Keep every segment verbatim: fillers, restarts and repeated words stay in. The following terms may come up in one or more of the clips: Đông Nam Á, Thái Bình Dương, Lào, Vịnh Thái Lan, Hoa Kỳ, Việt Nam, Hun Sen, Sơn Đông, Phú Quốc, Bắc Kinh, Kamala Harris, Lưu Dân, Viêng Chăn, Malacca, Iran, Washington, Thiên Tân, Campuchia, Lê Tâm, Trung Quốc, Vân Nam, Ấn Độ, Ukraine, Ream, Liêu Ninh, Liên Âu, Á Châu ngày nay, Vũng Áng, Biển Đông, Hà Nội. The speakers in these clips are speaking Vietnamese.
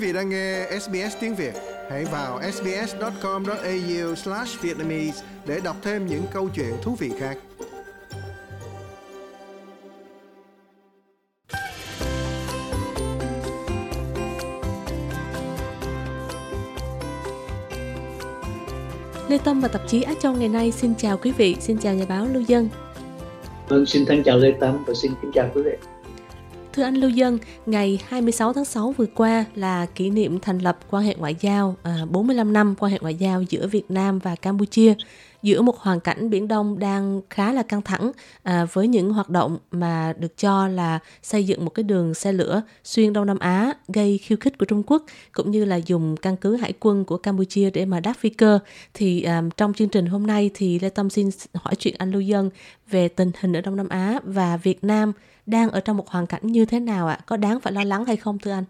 Quý vị đang nghe ét bê ét tiếng Việt, hãy vào ét bê ét chấm com chấm a u slash vietnamese để đọc thêm những câu chuyện thú vị khác. Lê Tâm và tạp chí Á Châu ngày nay xin chào quý vị, xin chào nhà báo Lưu Dân. Vâng, xin thân chào Lê Tâm và xin kính chào quý vị. Thưa anh Lưu Dân, ngày hai mươi sáu tháng sáu vừa qua là kỷ niệm thành lập quan hệ ngoại giao, bốn mươi lăm năm quan hệ ngoại giao giữa Việt Nam và Campuchia, giữa một hoàn cảnh Biển Đông đang khá là căng thẳng à, với những hoạt động mà được cho là xây dựng một cái đường xe lửa xuyên Đông Nam Á gây khiêu khích của Trung Quốc, cũng như là dùng căn cứ hải quân của Campuchia để mà đáp phi cơ. Thì à, trong chương trình hôm nay thì Lê Tâm xin hỏi chuyện anh Lưu Dân về tình hình ở Đông Nam Á và Việt Nam đang ở trong một hoàn cảnh như thế nào ạ? À? Có đáng phải lo lắng hay không thưa anh?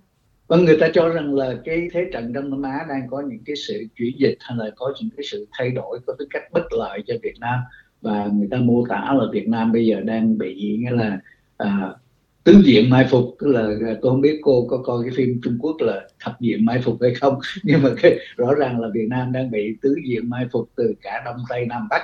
Vâng, người ta cho rằng là cái thế trận Đông Nam Á đang có những cái sự chuyển dịch hay là có những cái sự thay đổi có cái cách bất lợi cho Việt Nam, và người ta mô tả là Việt Nam bây giờ đang bị nghĩa là à, tứ diện mai phục. Tức là tôi không biết cô có coi cái phim Trung Quốc là Thập Diện Mai Phục hay không, nhưng mà cái, rõ ràng là Việt Nam đang bị tứ diện mai phục từ cả Đông Tây Nam Bắc.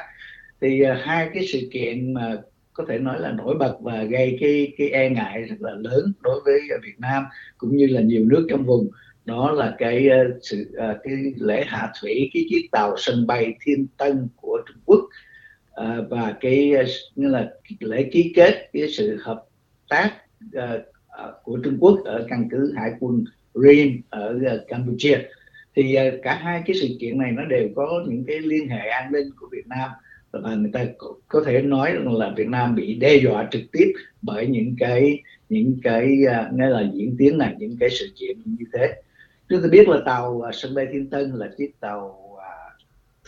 Thì à, hai cái sự kiện mà có thể nói là nổi bật và gây cái, cái e ngại rất là lớn đối với Việt Nam cũng như là nhiều nước trong vùng, đó là cái, sự, cái lễ hạ thủy cái chiếc tàu sân bay Thiên Tân của Trung Quốc, à, và cái như là lễ ký kết cái sự hợp tác à, của Trung Quốc ở căn cứ hải quân Ream ở Campuchia. Thì à, cả hai cái sự kiện này nó đều có những cái liên hệ an ninh của Việt Nam, và người ta có thể nói là Việt Nam bị đe dọa trực tiếp bởi những cái những cái nghĩa là diễn tiến này, những cái sự kiện như thế. Chúng ta biết là tàu sân bay Thiên Tân là chiếc tàu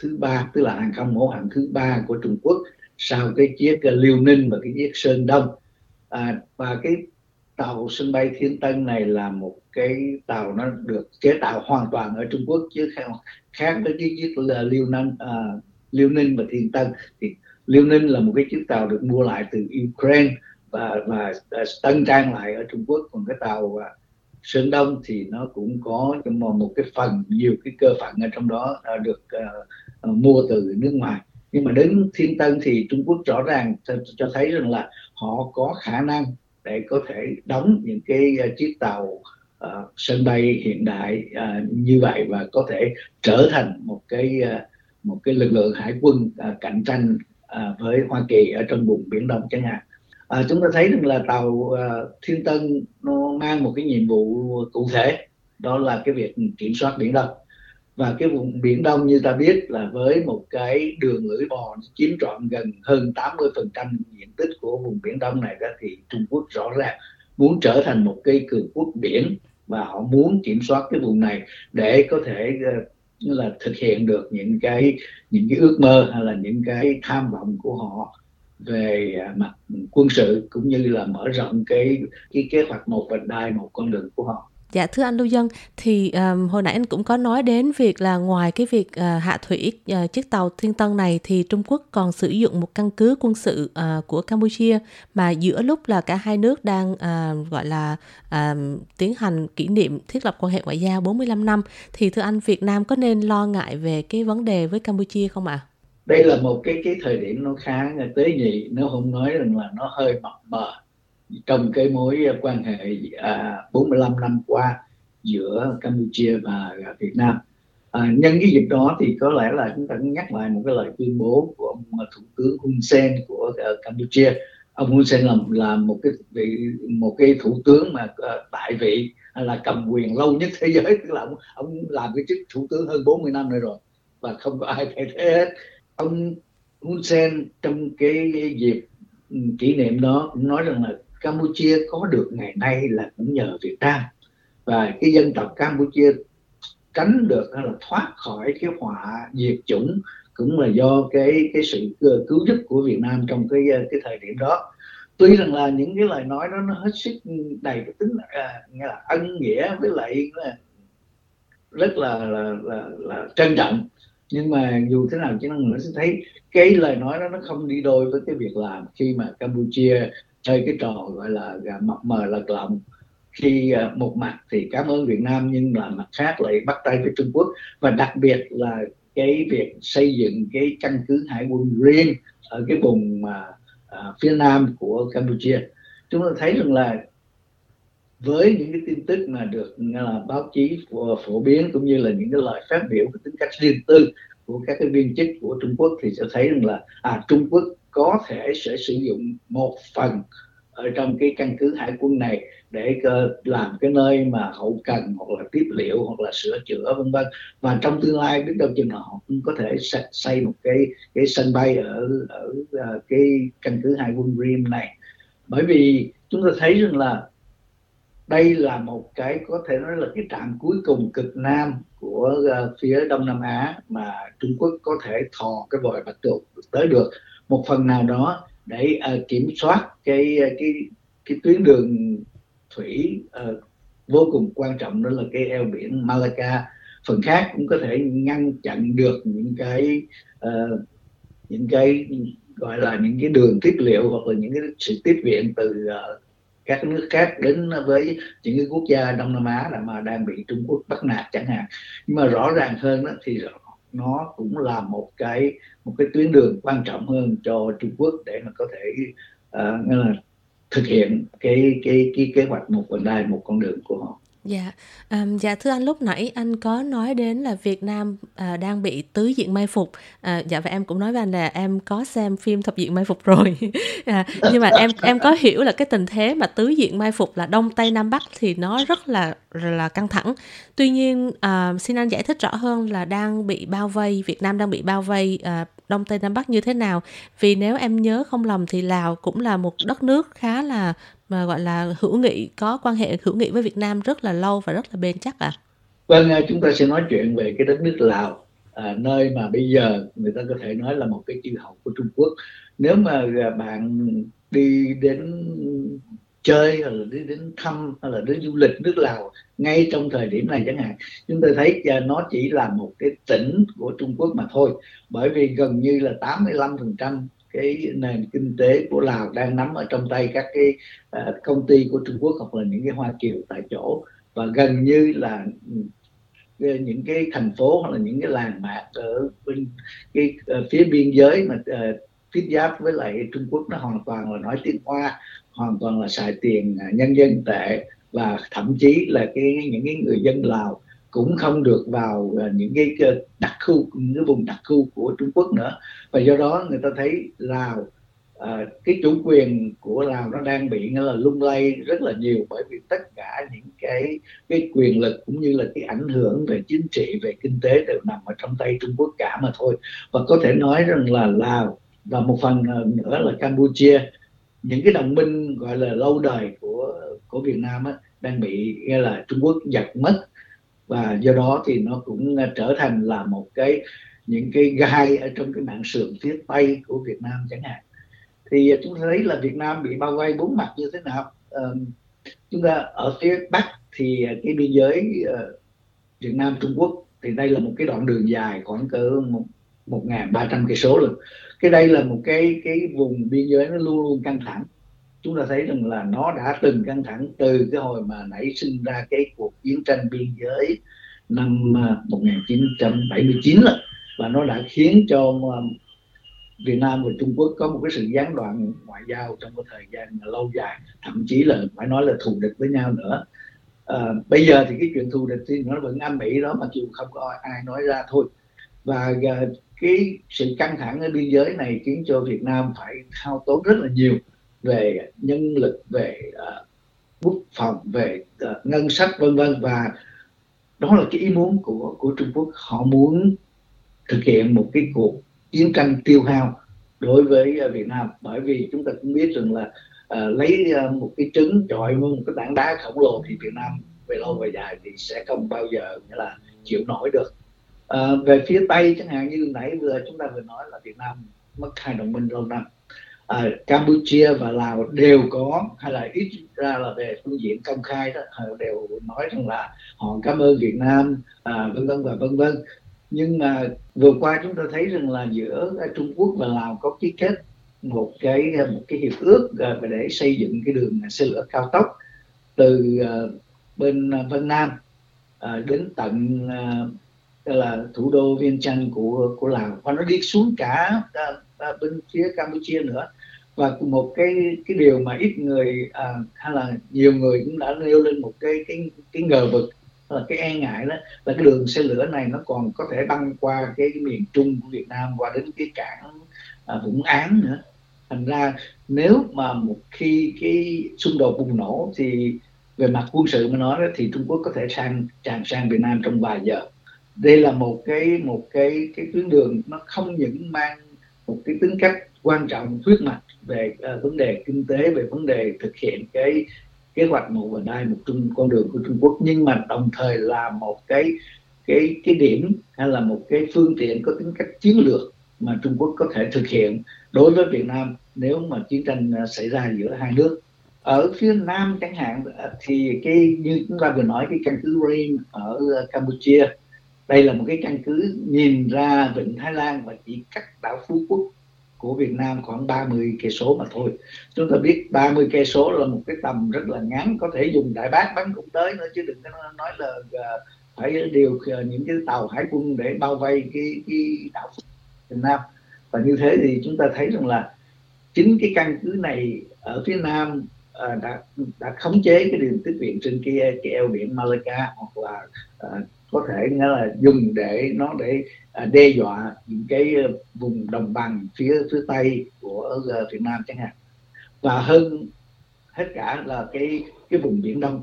thứ ba, tức là hàng không mẫu hạm thứ ba của Trung Quốc sau cái chiếc Liêu Ninh và cái chiếc Sơn Đông. À, và cái tàu sân bay Thiên Tân này là một cái tàu nó được chế tạo hoàn toàn ở Trung Quốc, chứ khác với cái chiếc Liêu Ninh. À, Liêu Ninh và Thiên Tân thì Liêu Ninh là một cái chiếc tàu được mua lại từ Ukraine và, và tân trang lại ở Trung Quốc, còn cái tàu Sơn Đông thì nó cũng có một cái phần nhiều cái cơ phận ở trong đó được uh, mua từ nước ngoài. Nhưng mà đến Thiên Tân thì Trung Quốc rõ ràng cho thấy rằng là họ có khả năng để có thể đóng những cái chiếc tàu uh, sân bay hiện đại uh, như vậy, và có thể trở thành một cái uh, một cái lực lượng hải quân à, cạnh tranh à, với Hoa Kỳ ở trong vùng Biển Đông chẳng hạn. À, chúng ta thấy rằng là tàu à, Thiên Tân nó mang một cái nhiệm vụ cụ thể, đó là cái việc kiểm soát Biển Đông. Và cái vùng Biển Đông như ta biết là với một cái đường lưỡi bò chiếm trọn gần hơn tám mươi phần trăm diện tích của vùng Biển Đông này đó, thì Trung Quốc rõ ràng muốn trở thành một cái cường quốc biển, và họ muốn kiểm soát cái vùng này để có thể à, như là thực hiện được những cái những cái ước mơ hay là những cái tham vọng của họ về mặt quân sự, cũng như là mở rộng cái cái kế hoạch một vành đai một con đường của họ. Dạ thưa anh Lưu Dân, thì um, hồi nãy anh cũng có nói đến việc là ngoài cái việc uh, hạ thủy uh, chiếc tàu Thiên Tân này thì Trung Quốc còn sử dụng một căn cứ quân sự uh, của Campuchia, mà giữa lúc là cả hai nước đang uh, gọi là uh, tiến hành kỷ niệm thiết lập quan hệ ngoại giao bốn mươi lăm năm, thì thưa anh, Việt Nam có nên lo ngại về cái vấn đề với Campuchia không ạ? À? Đây là một cái cái thời điểm nó khá tế nhị, nếu không nói rằng là nó hơi mập mờ trong cái mối quan hệ bốn mươi lăm năm qua giữa Campuchia và Việt Nam. À, nhân cái dịp đó thì có lẽ là chúng ta nhắc lại một cái lời tuyên bố của ông Thủ tướng Hun Sen của Campuchia. Ông Hun Sen là, là một cái một cái thủ tướng mà tại vị là cầm quyền lâu nhất thế giới, tức là ông, ông làm cái chức thủ tướng hơn bốn mươi năm rồi rồi và không có ai thay thế hết. Ông Hun Sen trong cái dịp kỷ niệm đó cũng nói rằng là Campuchia có được ngày nay là cũng nhờ Việt Nam, và cái dân tộc Campuchia tránh được là thoát khỏi cái họa diệt chủng cũng là do cái cái sự cứu giúp của Việt Nam trong cái cái thời điểm đó. Tuy rằng là những cái lời nói đó nó hết sức đầy cái tính là, là ân nghĩa với lại là rất là là, là, là trân trọng, nhưng mà dù thế nào chứ nó sẽ thấy cái lời nói đó nó không đi đôi với cái việc làm, khi mà Campuchia chơi cái trò gọi là mập mờ lật lọng khi một mặt thì cảm ơn Việt Nam nhưng là mặt khác lại bắt tay với Trung Quốc, và đặc biệt là cái việc xây dựng cái căn cứ hải quân riêng ở cái vùng mà phía nam của Campuchia. Chúng ta thấy rằng là với những cái tin tức mà được là báo chí phổ biến cũng như là những cái lời phát biểu với tính cách riêng tư của các cái viên chức của Trung Quốc thì sẽ thấy rằng là à, Trung Quốc có thể sẽ sử dụng một phần ở trong cái căn cứ hải quân này để làm cái nơi mà hậu cần hoặc là tiếp liệu hoặc là sửa chữa vân vân, và trong tương lai biết đâu chừng họ cũng có thể xây một cái cái sân bay ở ở cái căn cứ hải quân Ream này, bởi vì chúng ta thấy rằng là đây là một cái có thể nói là cái trạm cuối cùng cực nam của uh, phía Đông Nam Á mà Trung Quốc có thể thò cái vòi bạch tuộc tới được một phần nào đó để uh, kiểm soát cái cái cái tuyến đường thủy uh, vô cùng quan trọng, đó là cái eo biển Malacca. Phần khác cũng có thể ngăn chặn được những cái uh, những cái gọi là những cái đường tiếp liệu hoặc là những cái sự tiếp viện từ uh, các nước khác đến với những cái quốc gia Đông Nam Á mà đang bị Trung Quốc bắt nạt chẳng hạn. Nhưng mà rõ ràng hơn đó, thì nó cũng là một cái một cái tuyến đường quan trọng hơn cho Trung Quốc để mà có thể uh, là thực hiện cái cái cái kế hoạch một vành đai một con đường của họ. Dạ, um, dạ thưa anh, lúc nãy anh có nói đến là Việt Nam uh, đang bị tứ diện mai phục. Uh, dạ, và em cũng nói với anh là em có xem phim Thập diện mai phục rồi. À, nhưng mà em em có hiểu là cái tình thế mà tứ diện mai phục là Đông Tây Nam Bắc thì nó rất là là căng thẳng. Tuy nhiên, uh, xin anh giải thích rõ hơn là đang bị bao vây, Việt Nam đang bị bao vây uh, Đông Tây Nam Bắc như thế nào? Vì nếu em nhớ không lầm thì Lào cũng là một đất nước khá là mà gọi là hữu nghị, có quan hệ hữu nghị với Việt Nam rất là lâu và rất là bền chắc ạ. À? Vâng, chúng ta sẽ nói chuyện về cái đất nước Lào, à, nơi mà bây giờ người ta có thể nói là một cái chư hầu của Trung Quốc. Nếu mà bạn đi đến chơi hay là đi đến thăm hay là đến du lịch nước Lào ngay trong thời điểm này chẳng hạn, chúng ta thấy nó chỉ là một cái tỉnh của Trung Quốc mà thôi, bởi vì gần như là tám mươi lăm phần trăm cái nền kinh tế của Lào đang nắm ở trong tay các cái uh, công ty của Trung Quốc hoặc là những cái Hoa Kiều tại chỗ, và gần như là những cái thành phố hoặc là những cái làng mạc ở bên cái uh, phía biên giới mà uh, tiếp giáp với lại Trung Quốc nó hoàn toàn là nói tiếng Hoa, hoàn toàn là xài tiền uh, nhân dân tệ, và thậm chí là cái những cái người dân Lào cũng không được vào những cái đặc khu, những cái vùng đặc khu của Trung Quốc nữa. Và do đó người ta thấy Lào, cái chủ quyền của Lào nó đang bị là lung lay rất là nhiều, bởi vì tất cả những cái cái quyền lực cũng như là cái ảnh hưởng về chính trị, về kinh tế đều nằm ở trong tay Trung Quốc cả mà thôi. Và có thể nói rằng là Lào và một phần nữa là Campuchia, những cái đồng minh gọi là lâu đời của của Việt Nam á, đang bị nghe là Trung Quốc giật mất. Và do đó thì nó cũng trở thành là một cái những cái gai ở trong cái mạng sườn phía tây của Việt Nam chẳng hạn. Thì chúng ta thấy là Việt Nam bị bao vây bốn mặt như thế nào. À, chúng ta ở phía bắc thì cái biên giới Việt Nam Trung Quốc thì đây là một cái đoạn đường dài khoảng cỡ một nghìn ba trăm cây số luôn. Cái đây là một cái cái vùng biên giới nó luôn luôn căng thẳng. Chúng ta thấy rằng là nó đã từng căng thẳng từ cái hồi mà nảy sinh ra cái cuộc chiến tranh biên giới năm một chín bảy chín rồi, và nó đã khiến cho Việt Nam và Trung Quốc có một cái sự gián đoạn ngoại giao trong cái thời gian lâu dài, thậm chí là phải nói là thù địch với nhau nữa. À, bây giờ thì cái chuyện thù địch thì nó vẫn âm ỉ đó, mặc dù không có ai nói ra thôi. Và cái sự căng thẳng ở biên giới này khiến cho Việt Nam phải hao tốn rất là nhiều về nhân lực, về uh, quốc phòng, về uh, ngân sách vân vân, và đó là cái ý muốn của của Trung Quốc. Họ muốn thực hiện một cái cuộc chiến tranh tiêu hao đối với uh, Việt Nam, bởi vì chúng ta cũng biết rằng là uh, lấy uh, một cái trứng chọi một cái tảng đá khổng lồ thì Việt Nam về lâu về dài thì sẽ không bao giờ nghĩa là chịu nổi được. Uh, về phía tây chẳng hạn, như nãy vừa chúng ta vừa nói là Việt Nam mất hai đồng minh lâu năm. À, Campuchia và Lào đều có, hay là ít ra là về phương diện công khai đó, họ đều nói rằng là họ cảm ơn Việt Nam à, vân vân và vân vân. Nhưng mà vừa qua chúng ta thấy rằng là giữa Trung Quốc và Lào có ký kết một cái một cái hiệp ước để xây dựng cái đường xe lửa cao tốc, từ bên Vân Nam đến tận là thủ đô Viêng Chăn của của Lào, và nó đi xuống cả bên phía Campuchia nữa. Và một cái cái điều mà ít người à, hay là nhiều người cũng đã nêu lên một cái cái cái ngờ vực, là cái e ngại đó là cái đường xe lửa này nó còn có thể băng qua cái miền Trung của Việt Nam và đến cái cảng à, Vũng Áng nữa. Thành ra nếu mà một khi cái xung đột bùng nổ thì về mặt quân sự mà nói đó, thì Trung Quốc có thể sang tràn sang Việt Nam trong vài giờ. Đây là một cái một cái cái tuyến đường nó không những mang một cái tính cách quan trọng huyết mạch về uh, vấn đề kinh tế, về vấn đề thực hiện cái kế hoạch một vành đai một trung con đường của Trung Quốc, nhưng mà đồng thời là một cái cái cái điểm hay là một cái phương tiện có tính cách chiến lược mà Trung Quốc có thể thực hiện đối với Việt Nam nếu mà chiến tranh xảy ra giữa hai nước. Ở phía Nam chẳng hạn thì cái như chúng ta vừa nói, cái căn cứ Ream ở Campuchia, đây là một cái căn cứ nhìn ra Vịnh Thái Lan và chỉ cách đảo Phú Quốc của Việt Nam khoảng ba mươi cây số mà thôi. Chúng ta biết ba mươi cây số là một cái tầm rất là ngắn, có thể dùng đại bác bắn cũng tới nữa, chứ đừng có nói là phải điều những cái tàu hải quân để bao vây cái, cái đảo Việt Nam. Và như thế thì chúng ta thấy rằng là chính cái căn cứ này ở phía Nam đã đã khống chế cái đường tiếp viện trên kia cái eo biển Malacca, hoặc là có thể nghĩa là dùng để nó để đe dọa những cái vùng đồng bằng phía phía tây của Việt Nam chẳng hạn. Và hơn hết cả là cái cái vùng Biển Đông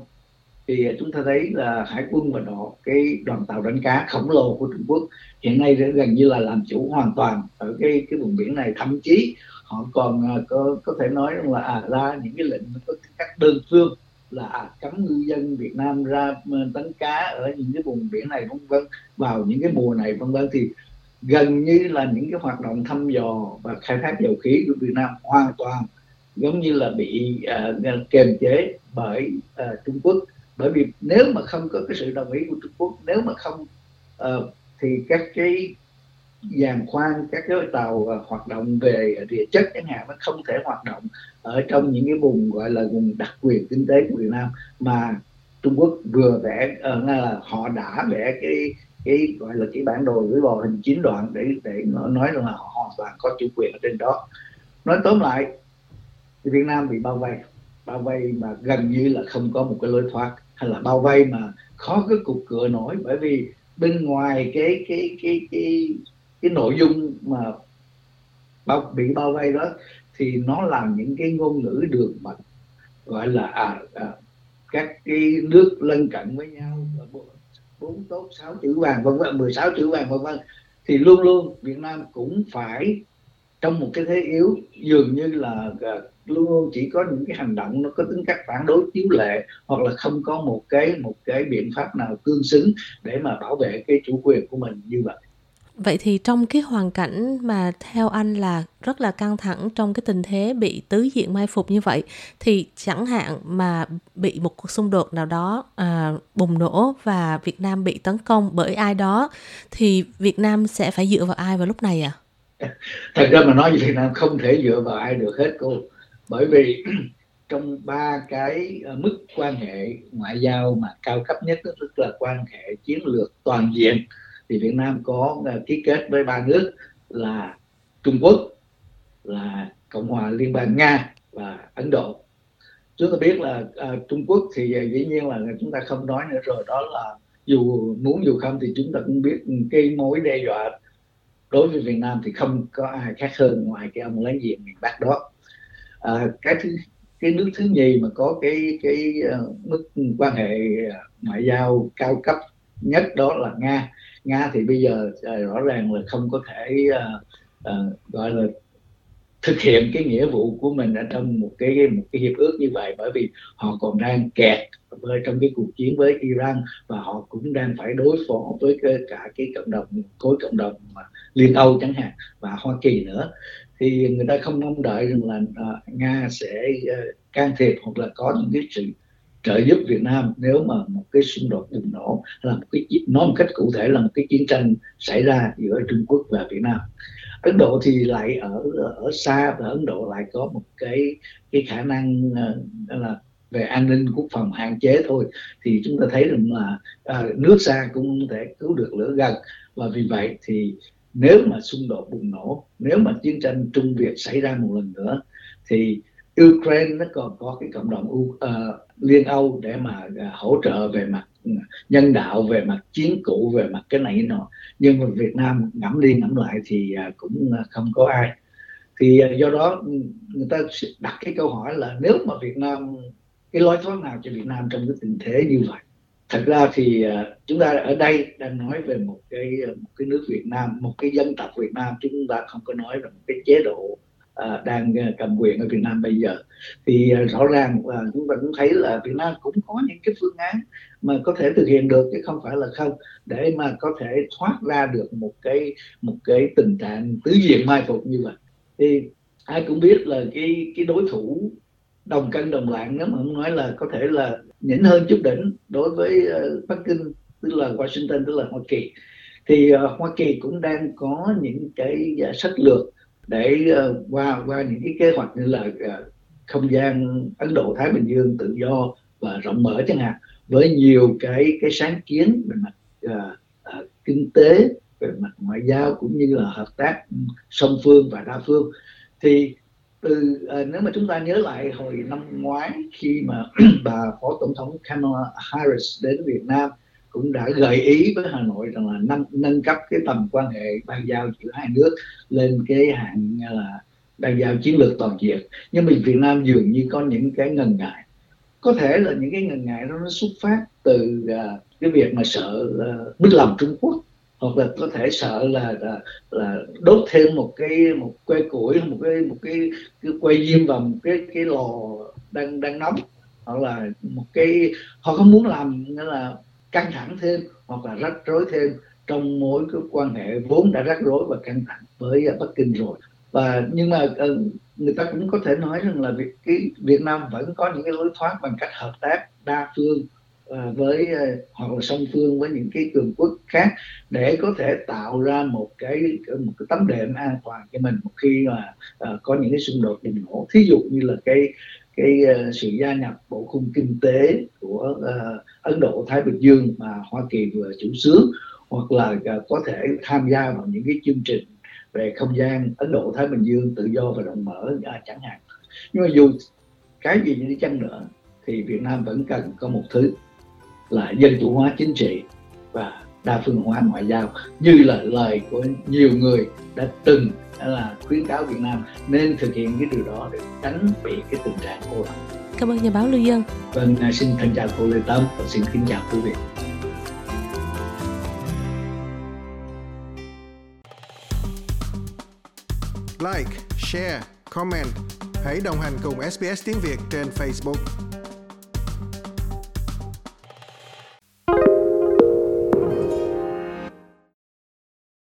thì chúng ta thấy là hải quân và đỏ cái đoàn tàu đánh cá khổng lồ của Trung Quốc hiện nay đã gần như là làm chủ hoàn toàn ở cái cái vùng biển này. Thậm chí họ còn có có thể nói rằng là à, ra những cái lệnh có các đơn phương là à, cấm ngư dân Việt Nam ra đánh cá ở những cái vùng biển này vân vân vào những cái mùa này vân vân. Thì gần như là những cái hoạt động thăm dò và khai thác dầu khí của Việt Nam hoàn toàn giống như là bị uh, kiềm chế bởi uh, Trung Quốc. Bởi vì nếu mà không có cái sự đồng ý của Trung Quốc, nếu mà không uh, thì các cái giàn khoan, các cái tàu uh, hoạt động về địa chất chẳng hạn nó không thể hoạt động ở trong những cái vùng gọi là vùng đặc quyền kinh tế của Việt Nam, mà Trung Quốc vừa vẽ uh, là họ đã vẽ cái cái gọi là cái bản đồ với bò hình chín đoạn để để nói rằng là họ hoàn toàn có chủ quyền ở trên đó. Nói tóm lại thì Việt Nam bị bao vây, bao vây mà gần như là không có một cái lối thoát, hay là bao vây mà khó cái cục cửa nổi. Bởi vì bên ngoài cái cái cái cái cái nội dung mà bao, bị bao vây đó thì nó làm những cái ngôn ngữ đường mật gọi là à, à, các cái nước lân cận với nhau, bốn tốt sáu chữ vàng vân vân, mười sáu chữ vàng vân vân, thì luôn luôn Việt Nam cũng phải trong một cái thế yếu, dường như là luôn luôn chỉ có những cái hành động nó có tính cách phản đối chiếu lệ, hoặc là không có một cái một cái biện pháp nào tương xứng để mà bảo vệ cái chủ quyền của mình như vậy. Vậy thì trong cái hoàn cảnh mà theo anh là rất là căng thẳng, trong cái tình thế bị tứ diện mai phục như vậy, thì chẳng hạn mà bị một cuộc xung đột nào đó à, bùng nổ và Việt Nam bị tấn công bởi ai đó, thì Việt Nam sẽ phải dựa vào ai vào lúc này à? Thật ra mà nói Việt Nam không thể dựa vào ai được hết cô. Bởi vì trong ba cái mức quan hệ ngoại giao mà cao cấp nhất, tức là quan hệ chiến lược toàn diện, thì Việt Nam có ký kết với ba nước là Trung Quốc, là Cộng hòa Liên bang Nga và Ấn Độ. Chúng ta biết là uh, Trung Quốc thì dĩ nhiên là chúng ta không nói nữa rồi, đó là dù muốn dù không thì chúng ta cũng biết cái mối đe dọa đối với Việt Nam thì không có ai khác hơn ngoài cái ông láng giềng miền Bắc đó. À, cái thứ cái nước thứ nhì mà có cái cái uh, mức quan hệ ngoại giao cao cấp nhất đó là Nga. Nga thì bây giờ uh, rõ ràng là không có thể uh, uh, gọi là thực hiện cái nghĩa vụ của mình ở trong một cái một cái hiệp ước như vậy, bởi vì họ còn đang kẹt trong cái cuộc chiến với Iran và họ cũng đang phải đối phó với cả cái cộng đồng khối cộng đồng Liên Âu chẳng hạn và Hoa Kỳ nữa. Thì người ta không mong đợi rằng là uh, Nga sẽ uh, can thiệp hoặc là có những cái sự trợ giúp Việt Nam nếu mà một cái xung đột bùng nổ, là một cái nói một cách cụ thể là một cái chiến tranh xảy ra giữa Trung Quốc và Việt Nam. Ấn Độ thì lại ở ở xa, và Ấn Độ lại có một cái cái khả năng uh, là về an ninh quốc phòng hạn chế thôi, thì chúng ta thấy rằng là à, nước xa cũng không thể cứu được lửa gần. Và vì vậy thì nếu mà xung đột bùng nổ, nếu mà chiến tranh Trung Việt xảy ra một lần nữa, thì Ukraine nó còn có cái cộng đồng uh, Liên Âu để mà hỗ trợ về mặt nhân đạo, về mặt chiến cụ, về mặt cái này nọ. Nhưng mà Việt Nam ngẫm đi ngẫm lại thì cũng không có ai. Thì do đó người ta đặt cái câu hỏi là nếu mà Việt Nam, cái lối thoát nào cho Việt Nam trong cái tình thế như vậy? Thật ra thì chúng ta ở đây đang nói về một cái, một cái nước Việt Nam, một cái dân tộc Việt Nam, chứ chúng ta không có nói về một cái chế độ À, đang cầm quyền ở Việt Nam bây giờ. Thì uh, rõ ràng là uh, chúng ta cũng thấy là Việt Nam cũng có những cái phương án mà có thể thực hiện được, chứ không phải là không, để mà có thể thoát ra được một cái một cái tình trạng tứ diện mai phục như vậy. Thì ai cũng biết là cái cái đối thủ đồng cân đồng lạng, nếu mà không nói là có thể là nhỉnh hơn chút đỉnh đối với uh, Bắc Kinh, tức là Washington, tức là Hoa Kỳ. Thì uh, Hoa Kỳ cũng đang có những cái uh, sách lược để uh, qua qua những cái kế hoạch như là uh, không gian Ấn Độ Thái Bình Dương tự do và rộng mở chẳng hạn, với nhiều cái cái sáng kiến về mặt uh, uh, kinh tế, về mặt ngoại giao, cũng như là hợp tác song phương và đa phương. Thì từ uh, nếu mà chúng ta nhớ lại hồi năm ngoái, khi mà bà Phó Tổng thống Kamala Harris đến Việt Nam, cũng đã gợi ý với Hà Nội rằng là nâng, nâng cấp cái tầm quan hệ ban giao giữa hai nước lên cái hạng là ban giao chiến lược toàn diện. Nhưng mà Việt Nam dường như có những cái ngần ngại. Có thể là những cái ngần ngại đó nó xuất phát từ uh, cái việc mà sợ uh, bứt lòng Trung Quốc, hoặc là có thể sợ là, là là đốt thêm một cái một que củi, một cái một cái, cái que diêm vào một cái cái lò đang đang nóng, hoặc là một cái họ không muốn làm, nghĩa là căng thẳng thêm hoặc là rắc rối thêm trong mối cái quan hệ vốn đã rắc rối và căng thẳng với Bắc Kinh rồi. Và nhưng mà người ta cũng có thể nói rằng là Việt, cái Việt Nam vẫn có những cái lối thoát bằng cách hợp tác đa phương với hoặc là song phương với những cái cường quốc khác, để có thể tạo ra một cái một cái tấm đệm an toàn cho mình một khi mà có những cái xung đột bùng nổ. Thí dụ như là cái cái uh, sự gia nhập bộ khung kinh tế của uh, Ấn Độ Thái Bình Dương mà Hoa Kỳ vừa chủ xướng, hoặc là uh, có thể tham gia vào những cái chương trình về không gian Ấn Độ Thái Bình Dương tự do và rộng mở uh, chẳng hạn. Nhưng mà dù cái gì đi chăng nữa thì Việt Nam vẫn cần có một thứ là dân chủ hóa chính trị và đa phương hóa ngoại giao, như là lời của nhiều người đã từng là khuyến cáo Việt Nam nên thực hiện cái điều đó để tránh bị cái tình trạng cô lập. Cảm ơn nhà báo Lưu Dân. Vâng, xin thân chào cô Lê Tâm và xin kính chào quý vị. Like, share, comment, hãy đồng hành cùng ét bê ét tiếng Việt trên Facebook.